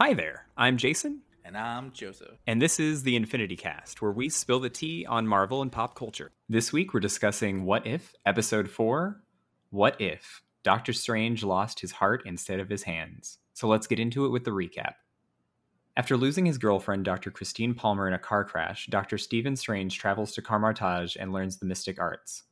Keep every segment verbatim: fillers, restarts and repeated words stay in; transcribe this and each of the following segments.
Hi there, I'm Jason. And I'm Joseph. And this is the Infinity Cast, where we spill the tea on Marvel and pop culture. This week, we're discussing What If, Episode four, What If? Doctor Strange lost his heart instead of his hands. So let's get into it with the recap. After losing his girlfriend, Doctor Christine Palmer, in a car crash, Doctor Stephen Strange travels to Kamar-Taj and learns the mystic arts.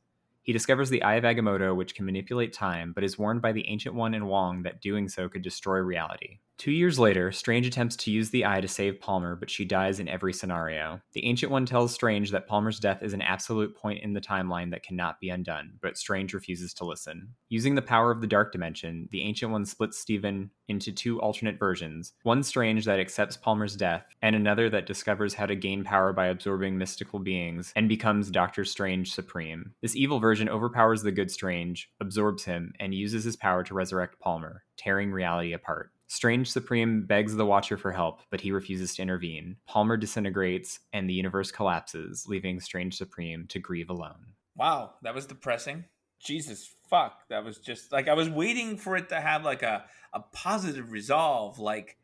He discovers the Eye of Agamotto, which can manipulate time, but is warned by the Ancient One and Wong that doing so could destroy reality. Two years later, Strange attempts to use the eye to save Palmer, but she dies in every scenario. The Ancient One tells Strange that Palmer's death is an absolute point in the timeline that cannot be undone, but Strange refuses to listen. Using the power of the Dark Dimension, the Ancient One splits Stephen into two alternate versions, one Strange that accepts Palmer's death, and another that discovers how to gain power by absorbing mystical beings, and becomes Doctor Strange Supreme. This evil version overpowers the good Strange, absorbs him, and uses his power to resurrect Palmer, tearing reality apart. Strange Supreme begs the Watcher for help, but he refuses to intervene. Palmer disintegrates, and the universe collapses, leaving Strange Supreme to grieve alone. Wow, that was depressing. Jesus fuck, that was just, like, I was waiting for it to have, like, a, a positive resolve, like,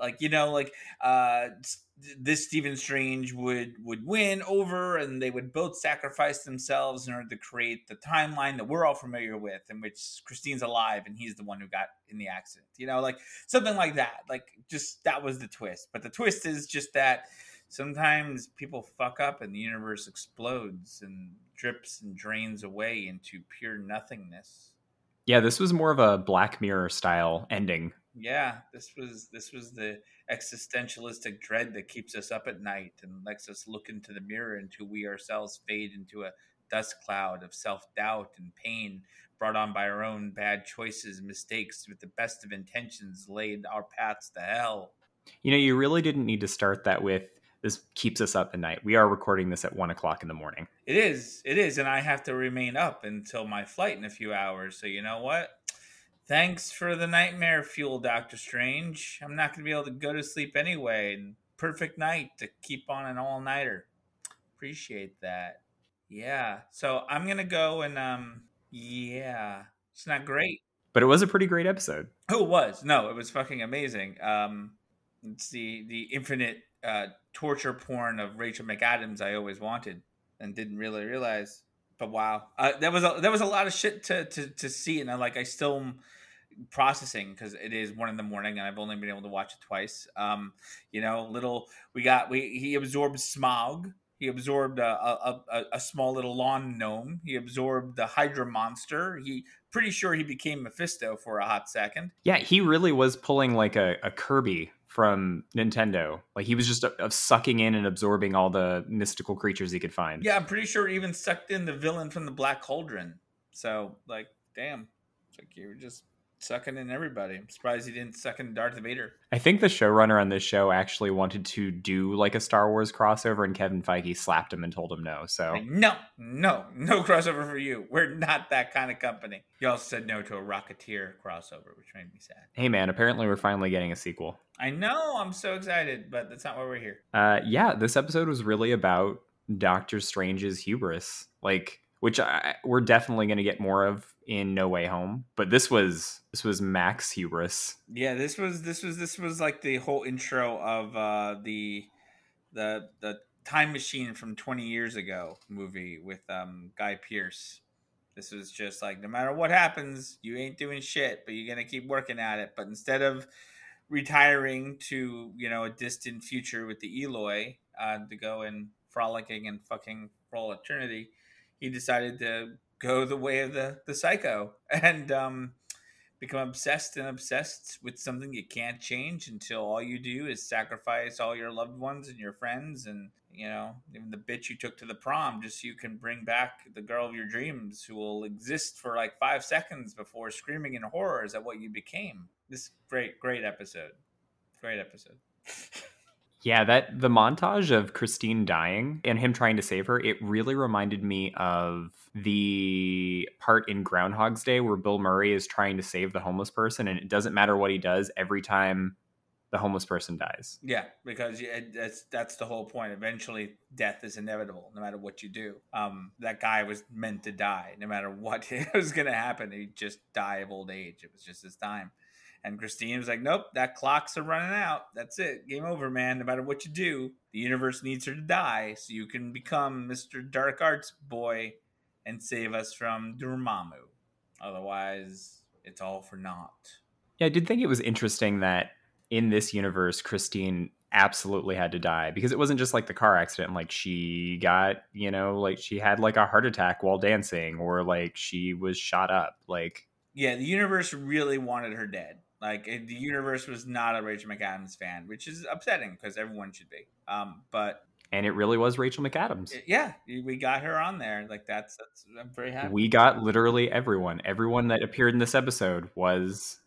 like you know, like, uh, this Stephen Strange would, would win over, and they would both sacrifice themselves in order to create the timeline that we're all familiar with, in which Christine's alive, and he's the one who got in the accident, you know, like, something like that, like, just, that was the twist, but the twist is just that sometimes people fuck up, and the universe explodes, and drips and drains away into pure nothingness. Yeah, this was more of a Black Mirror style ending. Yeah, this was this was the existentialistic dread that keeps us up at night and lets us look into the mirror until we ourselves fade into a dust cloud of self-doubt and pain brought on by our own bad choices and mistakes with the best of intentions laid our paths to hell. You know, you really didn't need to start that with, this keeps us up at night. We are recording this at one o'clock in the morning. It is, it is, and I have to remain up until my flight in a few hours, so you know what? Thanks for the nightmare fuel, Doctor Strange. I'm not going to be able to go to sleep anyway. Perfect night to keep on an all-nighter. Appreciate that. Yeah. So I'm going to go and, um, yeah, it's not great. But it was a pretty great episode. Oh, it was. No, it was fucking amazing. Um, it's the, the infinite uh, torture porn of Rachel McAdams I always wanted and didn't really realize. But wow, uh, that was a, that was a lot of shit to, to, to see, and I, like I still am processing because it is one in the morning, and I've only been able to watch it twice. Um, you know, little we got we he absorbed smog, he absorbed a a, a, a small little lawn gnome, he absorbed the Hydra monster. He pretty sure he became Mephisto for a hot second. Yeah, he really was pulling like a, a Kirby from Nintendo. Like he was just a, a sucking in and absorbing all the mystical creatures he could find. Yeah, I'm pretty sure he even sucked in the villain from the Black Cauldron. So like, damn, it's like you were just sucking in everybody. I'm surprised he didn't suck in Darth Vader. I think the showrunner on this show actually wanted to do like a Star Wars crossover, and Kevin Feige slapped him and told him no. So like, no, no, no crossover for you. We're not that kind of company. Y'all said no to a Rocketeer crossover, which made me sad. Hey man, apparently we're finally getting a sequel. I know, I'm so excited, but that's not why we're here. Uh, yeah, this episode was really about Doctor Strange's hubris, like, which I, we're definitely going to get more of in No Way Home. But this was this was max hubris. Yeah, this was this was this was like the whole intro of uh, the the the Time Machine from twenty years ago movie with um, Guy Pearce. This was just like, no matter what happens, you ain't doing shit, but you're going to keep working at it. But instead of retiring to, you know, a distant future with the Eloi uh, to go and frolicking and fucking for all eternity, he decided to go the way of the, the psycho and um, become obsessed and obsessed with something you can't change until all you do is sacrifice all your loved ones and your friends and, you know, even the bitch you took to the prom just so you can bring back the girl of your dreams who will exist for like five seconds before screaming in horrors at what you became. This great, great episode. Great episode. Yeah, that the montage of Christine dying and him trying to save her, it really reminded me of the part in Groundhog's Day where Bill Murray is trying to save the homeless person, and it doesn't matter what he does, every time the homeless person dies. Yeah, because that's that's the whole point. Eventually, death is inevitable, no matter what you do. Um, that guy was meant to die, no matter what was going to happen. He'd just die of old age. It was just his time. And Christine was like, nope, that clock's are running out. That's it. Game over, man. No matter what you do, the universe needs her to die so you can become Mister Dark Arts Boy and save us from Dormammu. Otherwise, it's all for naught. Yeah, I did think it was interesting that in this universe, Christine absolutely had to die, because it wasn't just like the car accident. Like she got, you know, like she had like a heart attack while dancing, or like she was shot up. Like, yeah, the universe really wanted her dead. Like it, the universe was not a Rachel McAdams fan, which is upsetting because everyone should be. Um, but and it really was Rachel McAdams. It, yeah, we got her on there. Like that's, that's I'm very happy. We got literally everyone. Everyone that appeared in this episode was.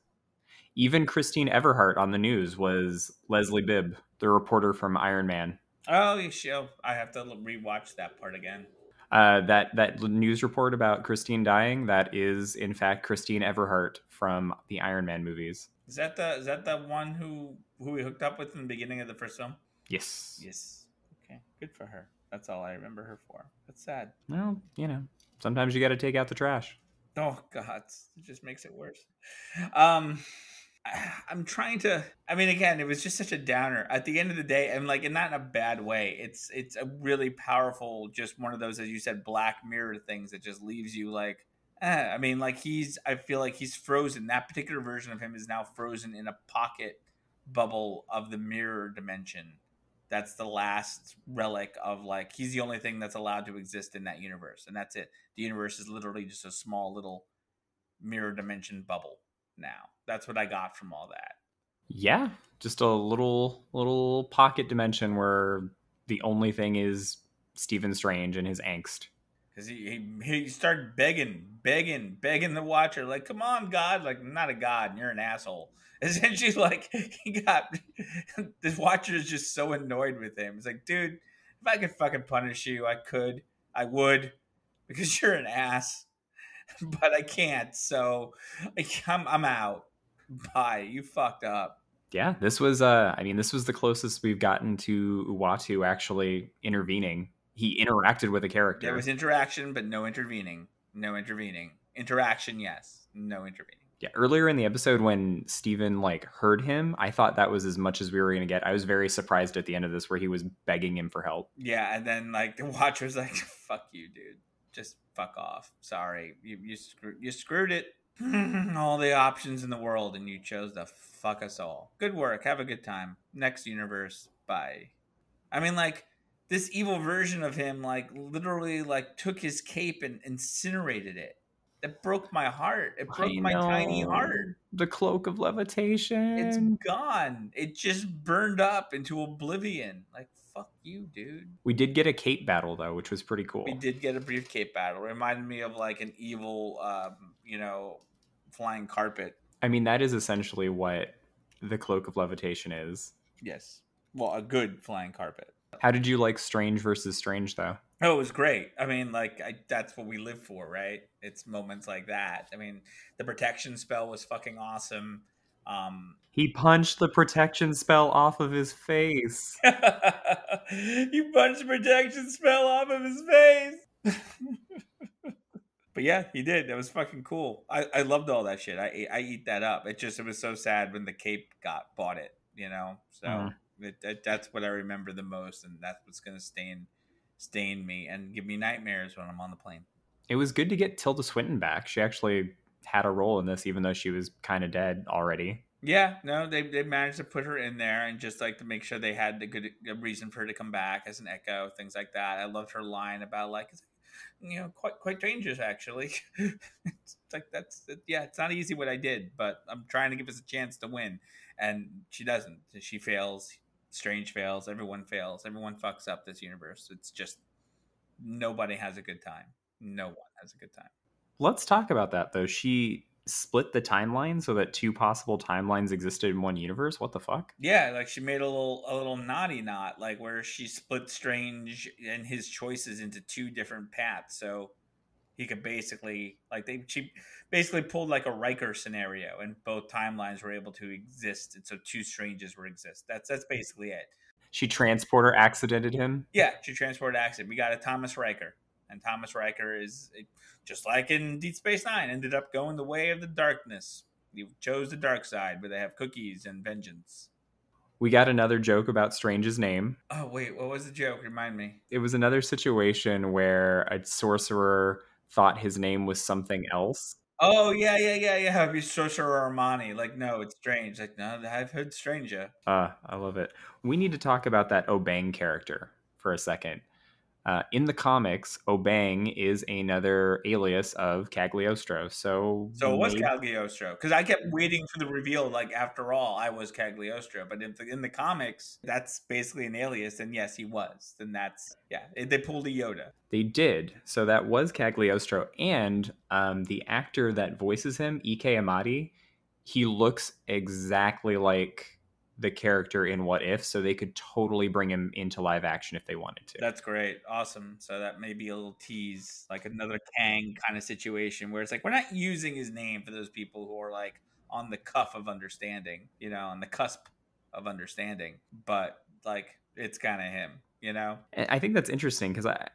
Even Christine Everhart on the news was Leslie Bibb, the reporter from Iron Man. Oh, you show. I have to rewatch that part again. Uh, that that news report about Christine dying, that is, in fact, Christine Everhart from the Iron Man movies. Is that the is that the one who, who we hooked up with in the beginning of the first film? Yes. Yes. Okay, good for her. That's all I remember her for. That's sad. Well, you know, sometimes you got to take out the trash. Oh, God. It just makes it worse. Um... I'm trying to, I mean, again, it was just such a downer at the end of the day. And like, and not in a bad way. It's, it's a really powerful, just one of those, as you said, Black Mirror things that just leaves you like, eh. I mean, like he's, I feel like he's frozen. That particular version of him is now frozen in a pocket bubble of the mirror dimension. That's the last relic of like, he's the only thing that's allowed to exist in that universe. And that's it. The universe is literally just a small little mirror dimension bubble. Now that's what I got from all that. Yeah, just a little little pocket dimension where the only thing is Stephen Strange and his angst, because he, he he started begging begging begging the Watcher, like, come on, God. Like, I'm not a god and you're an asshole, essentially. Like, he got this Watcher is just so annoyed with him. It's like, dude, if I could fucking punish you, I could I would because you're an ass. But I can't, so I'm, I'm out. Bye. You fucked up. Yeah, this was, uh, I mean, this was the closest we've gotten to Uatu actually intervening. He interacted with a character. There was interaction, but no intervening. No intervening. Interaction, yes. No intervening. Yeah, earlier in the episode when Steven, like, heard him, I thought that was as much as we were going to get. I was very surprised at the end of this where he was begging him for help. Yeah, and then, like, the Watcher's like, fuck you, dude. Just fuck off. Sorry. You you, screw, you screwed it. All the options in the world, and you chose to fuck us all. Good work. Have a good time. Next universe. Bye. I mean, like, this evil version of him, like, literally, like, took his cape and incinerated it. That broke my heart. It broke my tiny heart. The cloak of levitation. It's gone. It just burned up into oblivion. Like, fuck you, dude. We did get a cape battle, though, which was pretty cool. We did get a brief cape battle. It reminded me of, like, an evil, um, you know, flying carpet. I mean, that is essentially what the cloak of levitation is. Yes. Well, a good flying carpet. How did you like Strange versus Strange, though? Oh, it was great. I mean, like, I, that's what we live for, right? It's moments like that. I mean, the protection spell was fucking awesome. Um, he punched the protection spell off of his face. You punched the protection spell off of his face. But yeah, he did. That was fucking cool. I, I loved all that shit. I I eat that up. It just, it was so sad when the cape got bought it, you know? So mm-hmm. it, it, that's what I remember the most. And that's what's going to stain Stain me and give me nightmares when I'm on the plane. It was good to get Tilda Swinton back. She actually had a role in this, even though she was kind of dead already. Yeah, no, they they managed to put her in there and just like to make sure they had a good a reason for her to come back as an Echo, things like that. I loved her line about like, you know, quite quite dangerous actually. It's like that's yeah, it's not easy what I did, but I'm trying to give us a chance to win, and she doesn't. She fails. Strange fails. Everyone fails. Everyone fucks up this universe. It's just nobody has a good time. No one has a good time. Let's talk about that, though. She split the timeline so that two possible timelines existed in one universe. What the fuck? Yeah, like she made a little a little naughty knot, like where she split Strange and his choices into two different paths. So he could basically like they she basically pulled like a Riker scenario, and both timelines were able to exist, and so two Stranges were exist. That's that's basically it. She transporter accidented him. Yeah, she transported accident. We got a Thomas Riker, and Thomas Riker is just like in Deep Space Nine, ended up going the way of the darkness. He chose the dark side, where they have cookies and vengeance. We got another joke about Strange's name. Oh, wait, what was the joke? Remind me. It was another situation where a sorcerer thought his name was something else. Oh, yeah, yeah, yeah, yeah. It'd be Sorcerer Armani. Like, no, it's Strange. Like, no, I've heard Stranger. Uh, I love it. We need to talk about that Obang character for a second. Uh, in the comics, Obang is another alias of Cagliostro. So, so it was maybe... Cagliostro, because I kept waiting for the reveal. Like, after all, I was Cagliostro. But in the, in the comics, that's basically an alias. And yes, he was. And that's, yeah, it, they pulled a Yoda. They did. So that was Cagliostro. And um, the actor that voices him, Ike Amadi, he looks exactly like the character in What If, so they could totally bring him into live action if they wanted to. That's great. Awesome. So that may be a little tease, like another Kang kind of situation where it's like, we're not using his name for those people who are like on the cuff of understanding, you know, on the cusp of understanding, but like it's kind of him, you know? And I think that's interesting because I,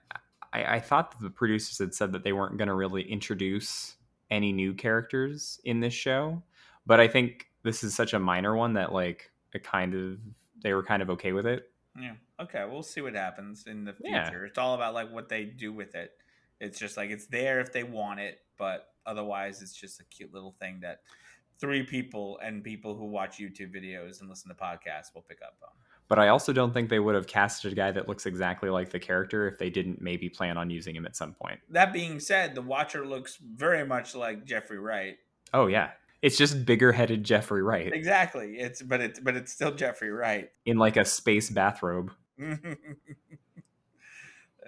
I, I thought the producers had said that they weren't going to really introduce any new characters in this show, but I think this is such a minor one that like, It kind of they were kind of okay with it. Yeah. Okay. We'll see what happens in the future. Yeah. It's all about like what they do with it. It's just like it's there if they want it, but otherwise it's just a cute little thing that three people and people who watch YouTube videos and listen to podcasts will pick up on. But I also don't think they would have casted a guy that looks exactly like the character if they didn't maybe plan on using him at some point. That being said, the Watcher looks very much like Jeffrey Wright. Oh yeah. It's just bigger-headed Jeffrey Wright. Exactly. It's but it's but it's still Jeffrey Wright in like a space bathrobe. That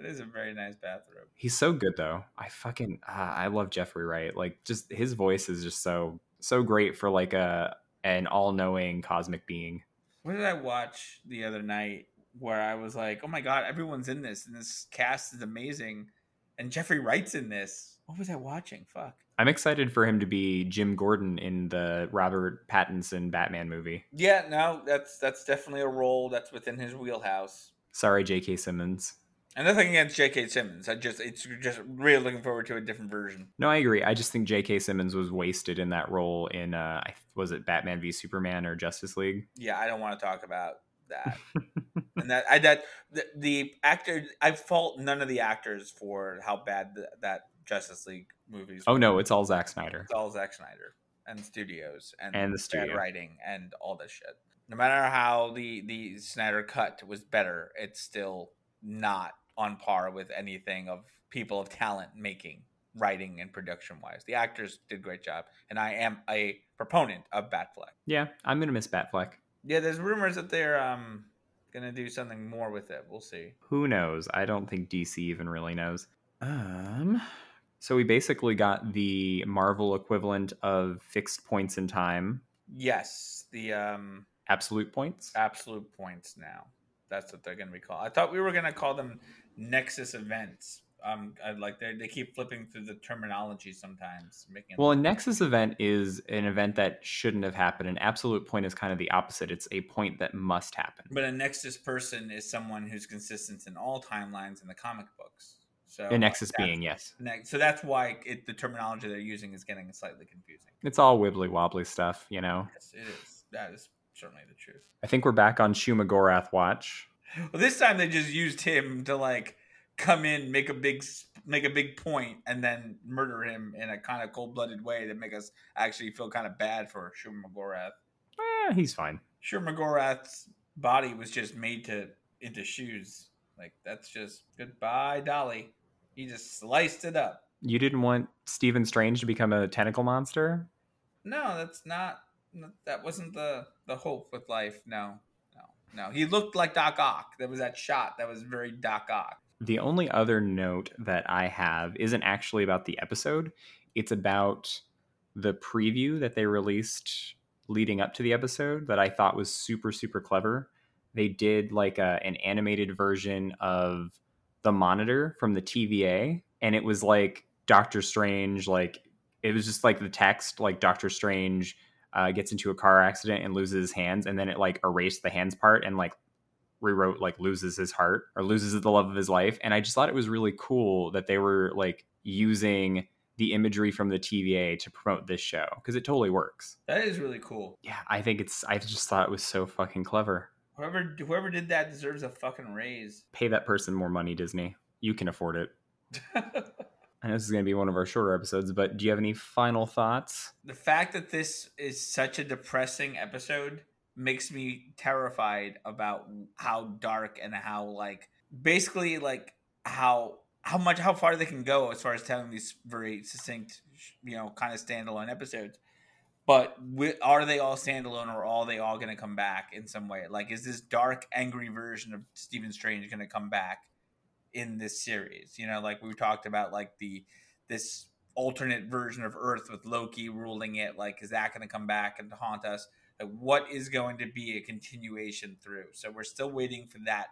is a very nice bathrobe. He's so good though. I fucking ah, I love Jeffrey Wright. Like just his voice is just so so great for like a an all-knowing cosmic being. What did I watch the other night where I was like, "Oh my god, everyone's in this and this cast is amazing and Jeffrey Wright's in this." What was I watching? Fuck. I'm excited for him to be Jim Gordon in the Robert Pattinson Batman movie. Yeah, no, that's that's definitely a role that's within his wheelhouse. Sorry, J K. Simmons. And nothing against J K. Simmons. I just it's just really looking forward to a different version. No, I agree. I just think J K. Simmons was wasted in that role in uh, was it Batman v Superman or Justice League? Yeah, I don't want to talk about that. And that I that the, the actor I fault none of the actors for how bad the, that. Justice League movies. Oh no, it's all Zack Snyder. It's all Zack Snyder and studios and, and the studio. Bad writing and all this shit. No matter how the, the Snyder cut was better, it's still not on par with anything of people of talent making, writing and production wise. The actors did a great job, and I am a proponent of Batfleck. Yeah, I'm gonna miss Batfleck. Yeah, there's rumors that they're um gonna do something more with it. We'll see. Who knows? I don't think D C even really knows. Um. So we basically got the Marvel equivalent of fixed points in time. Yes, the um, absolute points. Absolute points now. That's what they're going to be called. I thought we were going to call them Nexus events. Um, I like they they keep flipping through the terminology sometimes. Making well, a Nexus event is an event that shouldn't have happened. An absolute point is kind of the opposite. It's a point that must happen. But a Nexus person is someone who's consistent in all timelines in the comic books. So the Nexus being, yes. So that's why it, the terminology they're using is getting slightly confusing. It's all wibbly-wobbly stuff, you know? Yes, it is. That is certainly the truth. I think we're back on Shuma-Gorath watch. Well, this time they just used him to, like, come in, make a big make a big point, and then murder him in a kind of cold-blooded way to make us actually feel kind of bad for Shuma-Gorath. Eh, he's fine. Shuma-Gorath's body was just made to into shoes. Like, that's just goodbye, Dolly. He just sliced it up. You didn't want Stephen Strange to become a tentacle monster? No, that's not... That wasn't the, the hope with life. No, no, no. He looked like Doc Ock. There was that shot that was very Doc Ock. The only other note that I have isn't actually about the episode. It's about the preview that they released leading up to the episode that I thought was super, super clever. They did like a, an animated version of the monitor from the T V A, and it was like Doctor Strange, like, it was just like the text, like Doctor Strange uh, gets into a car accident and loses his hands, and then it like erased the hands part and like rewrote like loses his heart or loses the love of his life. And I just thought it was really cool that they were like using the imagery from the T V A to promote this show, because it totally works. That is really cool. Yeah, I think it's, I just thought it was so fucking clever. Whoever whoever did that deserves a fucking raise. Pay that person more money, Disney. You can afford it. I know this is going to be one of our shorter episodes, but do you have any final thoughts? The fact that this is such a depressing episode makes me terrified about how dark and how, like, basically, like, how... how much, how far they can go as far as telling these very succinct, you know, kind of standalone episodes. But we, are they all standalone, or are they all going to come back in some way? Like, is this dark, angry version of Stephen Strange going to come back in this series? You know, like we talked about, like the, this alternate version of Earth with Loki ruling it. Like, is that going to come back and haunt us? Like, what is going to be a continuation through? So we're still waiting for that,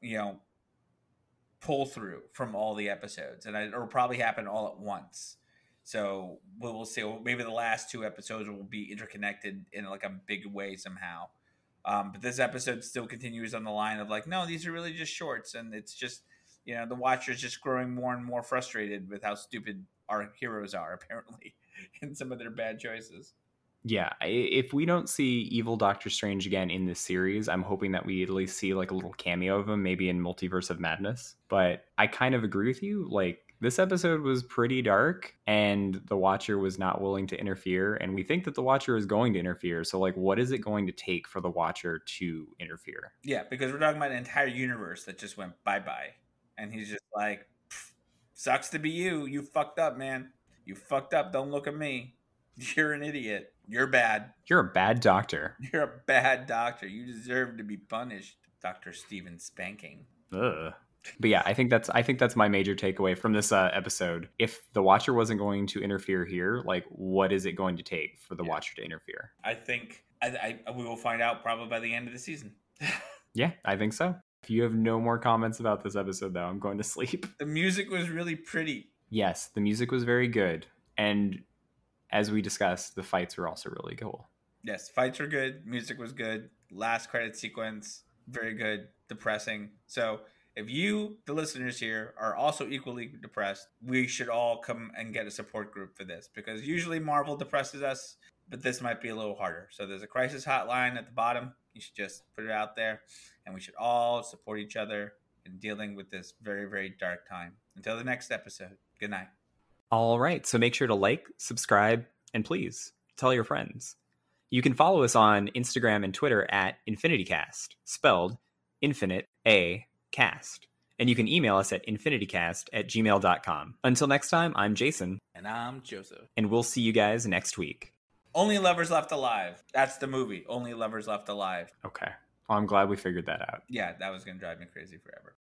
you know, pull through from all the episodes, and it'll probably happen all at once. So we'll, we'll see. Maybe the last two episodes will be interconnected in like a big way somehow. Um, but this episode still continues on the line of like, no, these are really just shorts. And it's just, you know, the Watcher's just growing more and more frustrated with how stupid our heroes are apparently in some of their bad choices. Yeah, if we don't see evil Doctor Strange again in this series, I'm hoping that we at least see like a little cameo of him, maybe in Multiverse of Madness. But I kind of agree with you. Like, this episode was pretty dark, and the Watcher was not willing to interfere. And we think that the Watcher is going to interfere. So, like, what is it going to take for the Watcher to interfere? Yeah, because we're talking about an entire universe that just went bye-bye. And he's just like, sucks to be you. You fucked up, man. You fucked up. Don't look at me. You're an idiot. You're bad. You're a bad doctor. You're a bad doctor. You deserve to be punished, Doctor Steven Spanking. Ugh. But yeah, I think that's I think that's my major takeaway from this uh, episode. If the Watcher wasn't going to interfere here, like, what is it going to take for the yeah. Watcher to interfere? I think I, I, we will find out probably by the end of the season. Yeah, I think so. If you have no more comments about this episode, though, I'm going to sleep. The music was really pretty. Yes, the music was very good. And as we discussed, the fights were also really cool. Yes, fights were good. Music was good. Last credit sequence, very good. Depressing. So if you, the listeners here, are also equally depressed, we should all come and get a support group for this, because usually Marvel depresses us, but this might be a little harder. So there's a crisis hotline at the bottom. You should just put it out there, and we should all support each other in dealing with this very, very dark time. Until the next episode, good night. All right, so make sure to like, subscribe, and please tell your friends. You can follow us on Instagram and Twitter at Infinity Cast, spelled Infinite A Cast. And you can email us at infinitycast at gmail dot com. Until next time, I'm Jason. And I'm Joseph. And we'll see you guys next week. Only Lovers Left Alive. That's the movie, Only Lovers Left Alive. Okay. Well, I'm glad we figured that out. Yeah, that was going to drive me crazy forever.